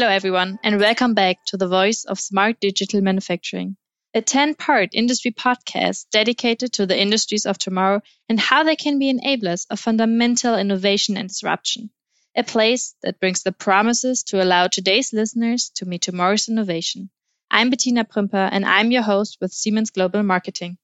Hello everyone, and welcome back to the Voice of Smart Digital Manufacturing, a 10-part industry podcast dedicated to the industries of tomorrow and how they can be enablers of fundamental innovation and disruption, a place that brings the promises to allow today's listeners to meet tomorrow's innovation. I'm Bettina Pruemper, and I'm your host with Siemens Global Marketing.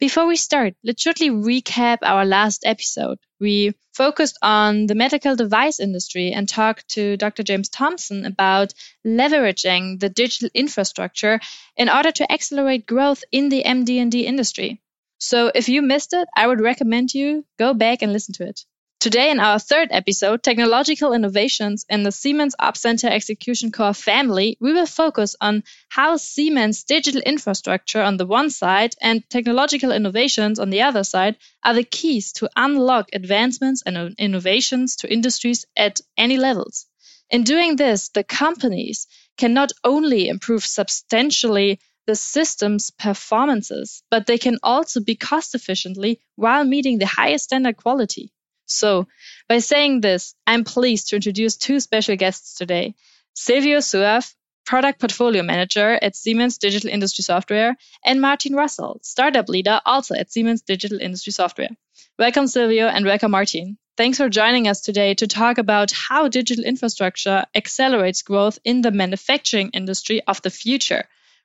Before we start, let's shortly recap our last episode. We focused on the medical device industry and talked to Dr. James Thompson about leveraging the digital infrastructure in order to accelerate growth in the MD&D industry. So if you missed it, I would recommend you go back and listen to it. Today in our third episode, Technological Innovations in the Siemens Opcenter Execution Core family, we will focus on how Siemens digital infrastructure on the one side and technological innovations on the other side are the keys to unlock advancements and innovations to industries at any levels. In doing this, the companies can not only improve substantially the system's performances, but they can also be cost efficiently while meeting the highest standard quality. So, by saying this, I'm pleased to introduce two special guests today. Silvio Saouaf, Product Portfolio Manager at Siemens Digital Industries Software, and Martin Russell, Startup Leader also at Siemens Digital Industries Software. Welcome, Silvio, and welcome, Martin. Thanks for joining us today to talk about how digital infrastructure accelerates growth in the manufacturing industry of the future.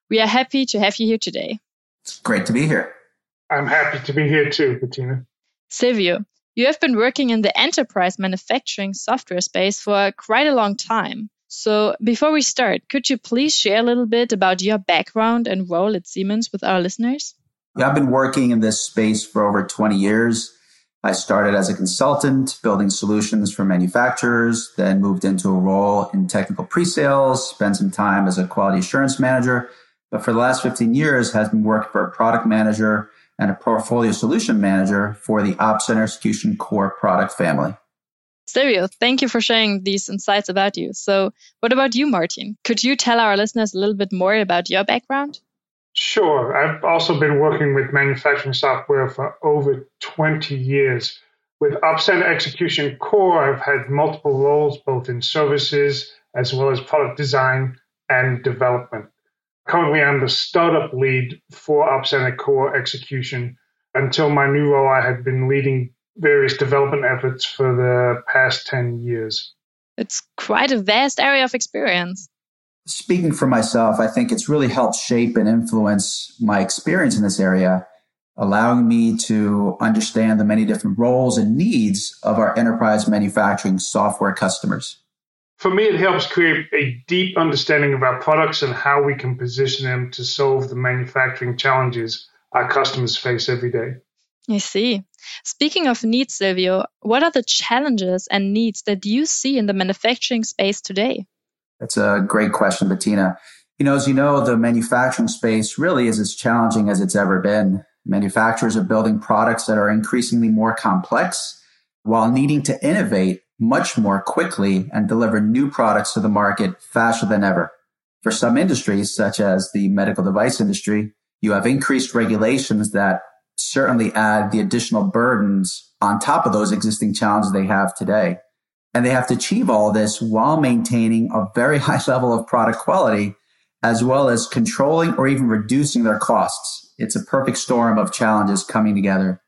We are happy to have you here today. It's great to be here. I'm happy to be here too, Bettina. Silvio, you have been working in the enterprise manufacturing software space for quite a long time. So before we start, could you please share a little bit about your background and role at Siemens with our listeners? Yeah, I've been working in this space for over 20 years. I started as a consultant, building solutions for manufacturers, then moved into a role in technical pre-sales, spent some time as a quality assurance manager. But for the last 15 years, has been working for a product manager and a portfolio solution manager for the Opcenter Execution Core product family. Silvio, thank you for sharing these insights about you. So what about you, Martin? Could you tell our listeners a little bit more about your background? Sure. I've also been working with manufacturing software for over 20 years. With Opcenter Execution Core, I've had multiple roles, both in services as well as product design and development. Currently, I'm the startup lead for Opcenter Core Execution. Until my new role, I had been leading various development efforts for the past 10 years. It's quite a vast area of experience. Speaking for myself, I think it's really helped shape and influence my experience in this area, allowing me to understand the many different roles and needs of our enterprise manufacturing software customers. For me, it helps create a deep understanding of our products and how we can position them to solve the manufacturing challenges our customers face every day. I see. Speaking of needs, Silvio, what are the challenges and needs that you see in the manufacturing space today? That's a great question, Bettina. As you know, the manufacturing space really is as challenging as it's ever been. Manufacturers are building products that are increasingly more complex while needing to innovate much more quickly and deliver new products to the market faster than ever. For some industries, such as the medical device industry, you have increased regulations that certainly add the additional burdens on top of those existing challenges they have today. And they have to achieve all this while maintaining a very high level of product quality, as well as controlling or even reducing their costs. It's a perfect storm of challenges coming together.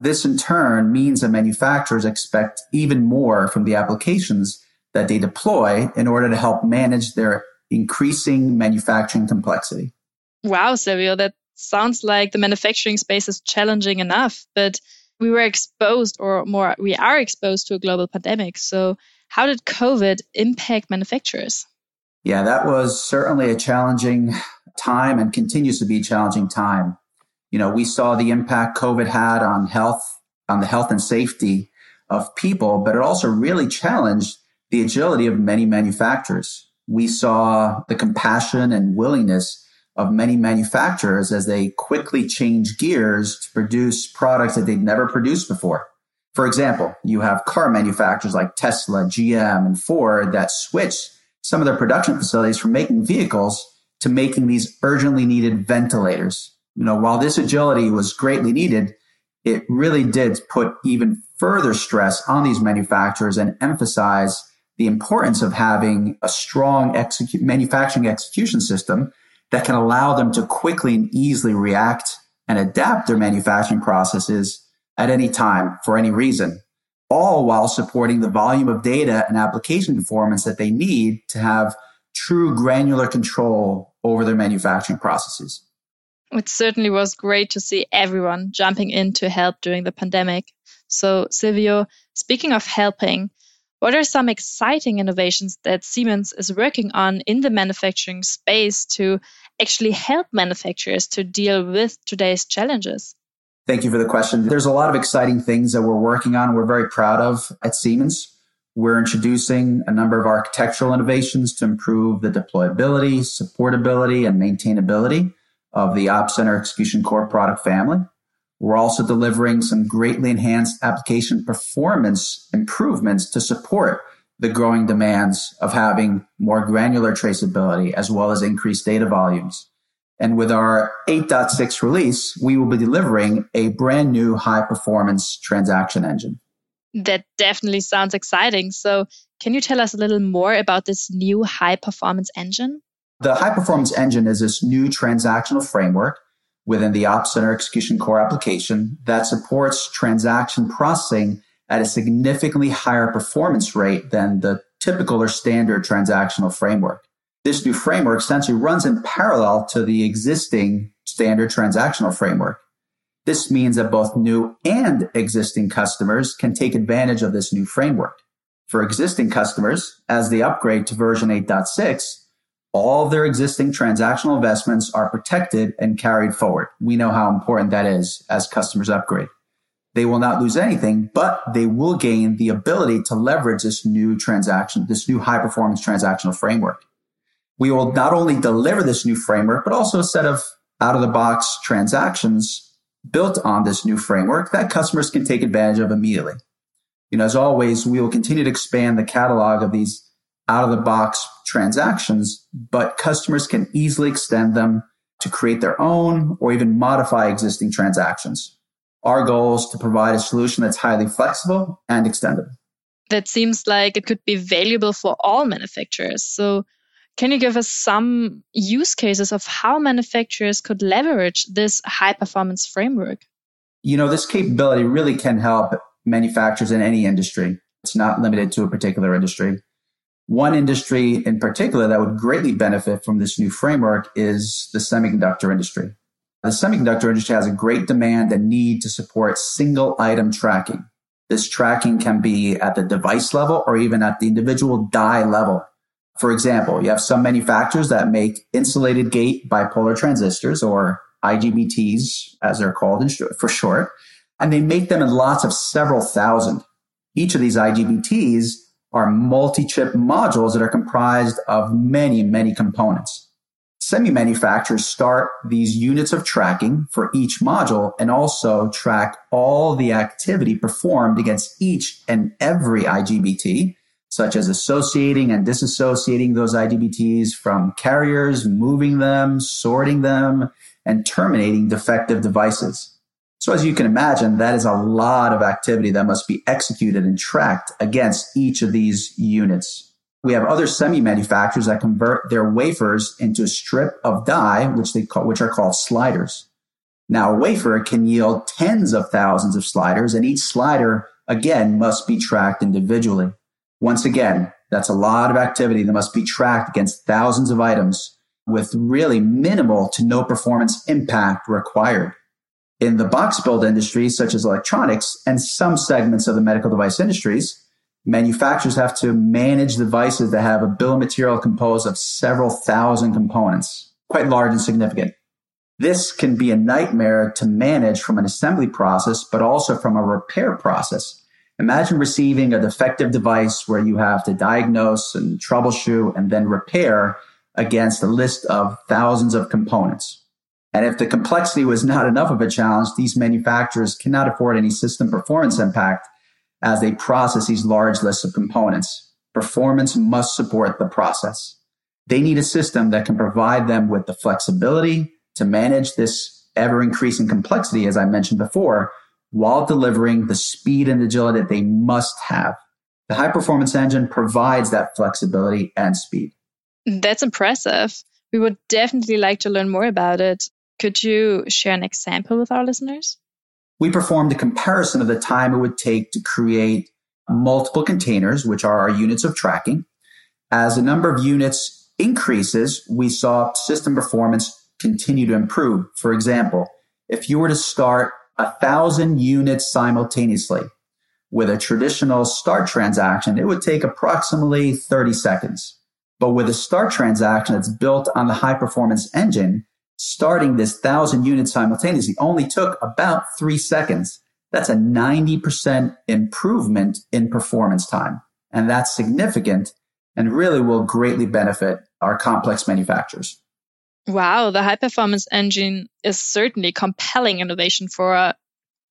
This, in turn, means that manufacturers expect even more from the applications that they deploy in order to help manage their increasing manufacturing complexity. Wow, Silvio, that sounds like the manufacturing space is challenging enough, but we are exposed to a global pandemic. So how did COVID impact manufacturers? Yeah, that was certainly a challenging time and continues to be a challenging time. We saw the impact COVID had on the health and safety of people, but it also really challenged the agility of many manufacturers. We saw the compassion and willingness of many manufacturers as they quickly changed gears to produce products that they'd never produced before. For example, you have car manufacturers like Tesla, GM, and Ford that switched some of their production facilities from making vehicles to making these urgently needed ventilators. While this agility was greatly needed, it really did put even further stress on these manufacturers and emphasize the importance of having a strong manufacturing execution system that can allow them to quickly and easily react and adapt their manufacturing processes at any time for any reason, all while supporting the volume of data and application performance that they need to have true granular control over their manufacturing processes. It certainly was great to see everyone jumping in to help during the pandemic. So, Silvio, speaking of helping, what are some exciting innovations that Siemens is working on in the manufacturing space to actually help manufacturers to deal with today's challenges? Thank you for the question. There's a lot of exciting things that we're working on, we're very proud of at Siemens. We're introducing a number of architectural innovations to improve the deployability, supportability, and maintainability of the Opcenter Execution Core product family. We're also delivering some greatly enhanced application performance improvements to support the growing demands of having more granular traceability as well as increased data volumes. And with our 8.6 release, we will be delivering a brand new high-performance transaction engine. That definitely sounds exciting. So can you tell us a little more about this new high-performance engine? The high-performance engine is this new transactional framework within the Opcenter Execution Core application that supports transaction processing at a significantly higher performance rate than the typical or standard transactional framework. This new framework essentially runs in parallel to the existing standard transactional framework. This means that both new and existing customers can take advantage of this new framework. For existing customers, as they upgrade to version 8.6, all of their existing transactional investments are protected and carried forward. We know how important that is as customers upgrade. They will not lose anything, but they will gain the ability to leverage this new high-performance transactional framework. We will not only deliver this new framework, but also a set of out-of-the-box transactions built on this new framework that customers can take advantage of immediately. As always, we will continue to expand the catalog of these out-of-the-box transactions, but customers can easily extend them to create their own or even modify existing transactions. Our goal is to provide a solution that's highly flexible and extendable. That seems like it could be valuable for all manufacturers. So can you give us some use cases of how manufacturers could leverage this high-performance framework? This capability really can help manufacturers in any industry. It's not limited to a particular industry. One industry in particular that would greatly benefit from this new framework is the semiconductor industry. The semiconductor industry has a great demand and need to support single item tracking. This tracking can be at the device level or even at the individual die level. For example, you have some manufacturers that make insulated gate bipolar transistors, or IGBTs as they're called for short, and they make them in lots of several thousand. Each of these IGBTs are multi-chip modules that are comprised of many, many components. Semi-manufacturers start these units of tracking for each module and also track all the activity performed against each and every IGBT, such as associating and disassociating those IGBTs from carriers, moving them, sorting them, and terminating defective devices. So as you can imagine, that is a lot of activity that must be executed and tracked against each of these units. We have other semi-manufacturers that convert their wafers into a strip of die, which are called sliders. Now, a wafer can yield tens of thousands of sliders, and each slider, again, must be tracked individually. Once again, that's a lot of activity that must be tracked against thousands of items with really minimal to no performance impact required. In the box build industry, such as electronics and some segments of the medical device industries, manufacturers have to manage devices that have a bill of material composed of several thousand components, quite large and significant. This can be a nightmare to manage from an assembly process, but also from a repair process. Imagine receiving a defective device where you have to diagnose and troubleshoot and then repair against a list of thousands of components. And if the complexity was not enough of a challenge, these manufacturers cannot afford any system performance impact as they process these large lists of components. Performance must support the process. They need a system that can provide them with the flexibility to manage this ever-increasing complexity, as I mentioned before, while delivering the speed and agility that they must have. The high-performance engine provides that flexibility and speed. That's impressive. We would definitely like to learn more about it. Could you share an example with our listeners? We performed a comparison of the time it would take to create multiple containers, which are our units of tracking. As the number of units increases, we saw system performance continue to improve. For example, if you were to start 1,000 units simultaneously with a traditional start transaction, it would take approximately 30 seconds. But with a start transaction that's built on the high-performance engine, starting this 1,000 units simultaneously only took about 3 seconds. That's a 90% improvement in performance time. And that's significant and really will greatly benefit our complex manufacturers. Wow, the high-performance engine is certainly compelling innovation for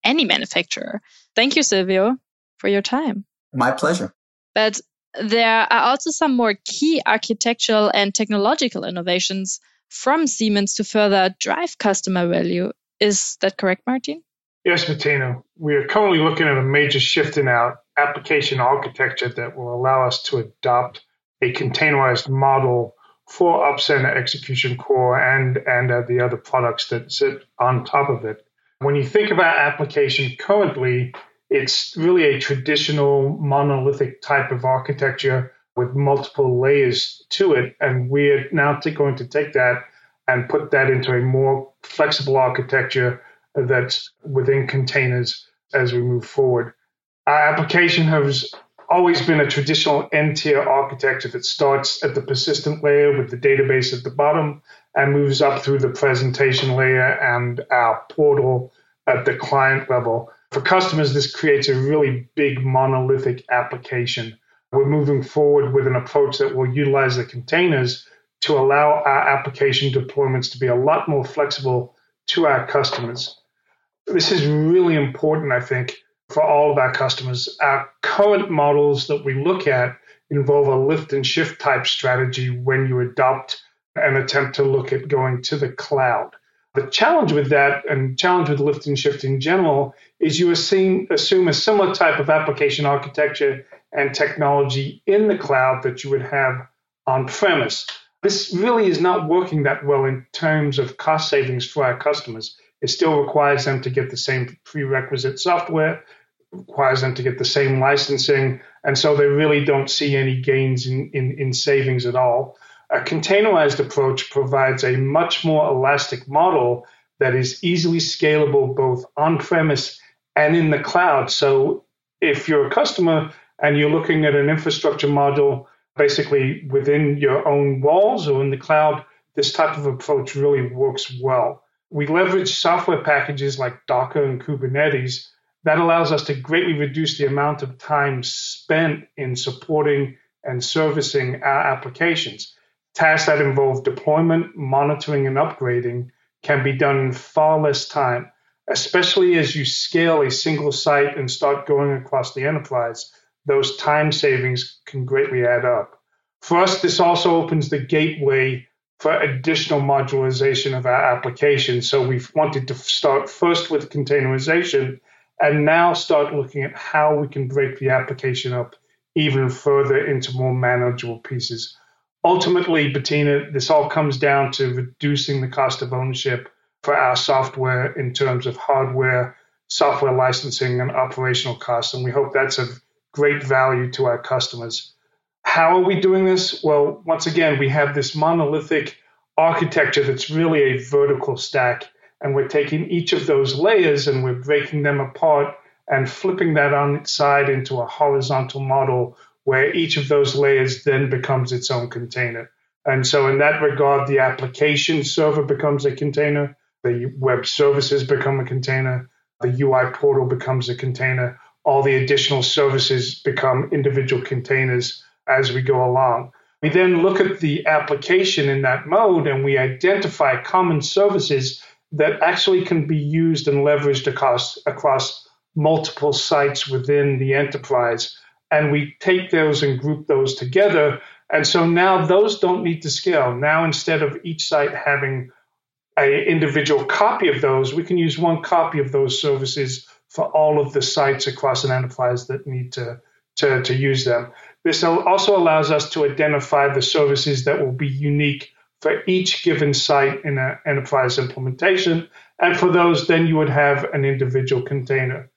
any manufacturer. Thank you, Silvio, for your time. My pleasure. But there are also some more key architectural and technological innovations from Siemens to further drive customer value. Is that correct, Martin? Yes, Bettina. We are currently looking at a major shift in our application architecture that will allow us to adopt a containerized model for Opcenter Execution Core and the other products that sit on top of it. When you think about application currently, it's really a traditional monolithic type of architecture with multiple layers to it. And we are now going to take that and put that into a more flexible architecture that's within containers as we move forward. Our application has always been a traditional end-tier architecture that starts at the persistent layer with the database at the bottom and moves up through the presentation layer and our portal at the client level. For customers, this creates a really big monolithic application. We're moving forward with an approach that will utilize the containers to allow our application deployments to be a lot more flexible to our customers. This is really important, I think, for all of our customers. Our current models that we look at involve a lift and shift type strategy when you adopt an attempt to look at going to the cloud. The challenge with that and challenge with lift and shift in general is you assume a similar type of application architecture and technology in the cloud that you would have on-premise. This really is not working that well in terms of cost savings for our customers. It still requires them to get the same prerequisite software, requires them to get the same licensing, and so they really don't see any gains in savings at all. A containerized approach provides a much more elastic model that is easily scalable both on-premise and in the cloud. So if you're a customer and you're looking at an infrastructure module basically within your own walls or in the cloud, this type of approach really works well. We leverage software packages like Docker and Kubernetes. That allows us to greatly reduce the amount of time spent in supporting and servicing our applications. Tasks that involve deployment, monitoring, and upgrading can be done in far less time, especially as you scale a single site and start going across the enterprise. Those time savings can greatly add up. For us, this also opens the gateway for additional modularization of our application. So we've wanted to start first with containerization and now start looking at how we can break the application up even further into more manageable pieces. Ultimately, Bettina, this all comes down to reducing the cost of ownership for our software in terms of hardware, software licensing, and operational costs. And we hope that's a great value to our customers. How are we doing this? Well, once again, we have this monolithic architecture that's really a vertical stack, and we're taking each of those layers and we're breaking them apart and flipping that on its side into a horizontal model where each of those layers then becomes its own container. And so in that regard, the application server becomes a container, the web services become a container, the UI portal becomes a container, all the additional services become individual containers as we go along. We then look at the application in that mode and we identify common services that actually can be used and leveraged across multiple sites within the enterprise. And we take those and group those together. And so now those don't need to scale. Now, instead of each site having an individual copy of those, we can use one copy of those services for all of the sites across an enterprise that need to to use them. This also allows us to identify the services that will be unique for each given site in an enterprise implementation. And for those, then you would have an individual container.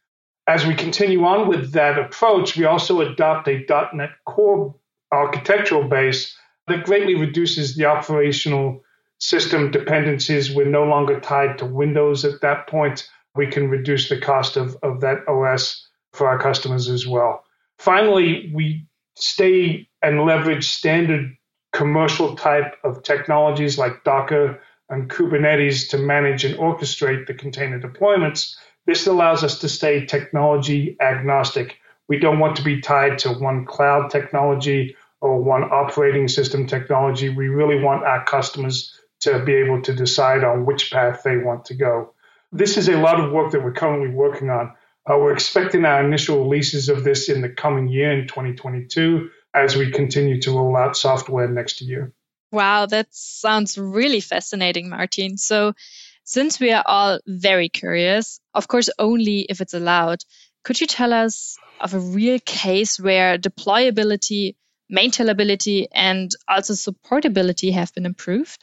As we continue on with that approach, we also adopt a .NET Core architectural base that greatly reduces the operational system dependencies. We're no longer tied to Windows at that point. We can reduce the cost of that OS for our customers as well. Finally, we stay and leverage standard commercial type of technologies like Docker and Kubernetes to manage and orchestrate the container deployments. This allows us to stay technology agnostic. We don't want to be tied to one cloud technology or one operating system technology. We really want our customers to be able to decide on which path they want to go. This is a lot of work that we're currently working on. We're expecting our initial releases of this in the coming year in 2022 as we continue to roll out software next year. Wow, that sounds really fascinating, Martin. So since we are all very curious, of course, only if it's allowed, could you tell us of a real case where deployability, maintainability, and also supportability have been improved?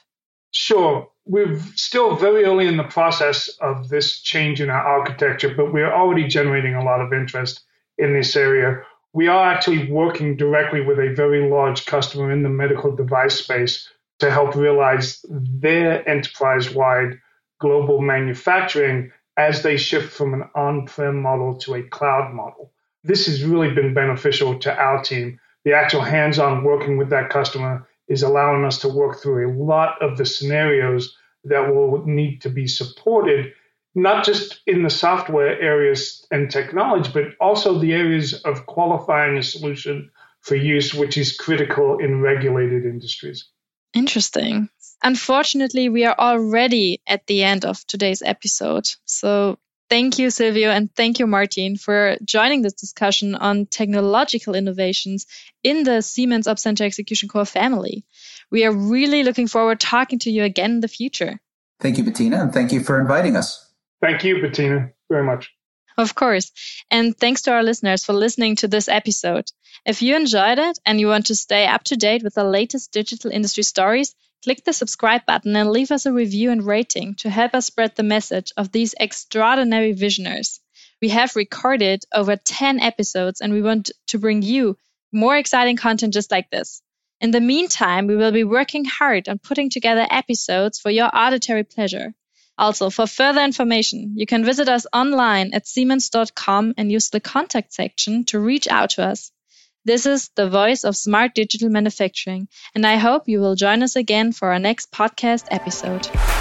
Sure. We're still very early in the process of this change in our architecture, but we're already generating a lot of interest in this area. We are actually working directly with a very large customer in the medical device space to help realize their enterprise-wide global manufacturing as they shift from an on-prem model to a cloud model. This has really been beneficial to our team. The actual hands-on working with that customer is allowing us to work through a lot of the scenarios that will need to be supported, not just in the software areas and technology, but also the areas of qualifying a solution for use, which is critical in regulated industries. Interesting. Unfortunately, we are already at the end of today's episode. So thank you, Silvio, and thank you, Martin, for joining this discussion on technological innovations in the Siemens Opcenter Execution Core family. We are really looking forward to talking to you again in the future. Thank you, Bettina, and thank you for inviting us. Thank you, Bettina, very much. Of course. And thanks to our listeners for listening to this episode. If you enjoyed it and you want to stay up to date with the latest digital industry stories, click the subscribe button and leave us a review and rating to help us spread the message of these extraordinary visionaries. We have recorded over 10 episodes and we want to bring you more exciting content just like this. In the meantime, we will be working hard on putting together episodes for your auditory pleasure. Also, for further information, you can visit us online at siemens.com and use the contact section to reach out to us. This is the voice of smart digital manufacturing, and I hope you will join us again for our next podcast episode.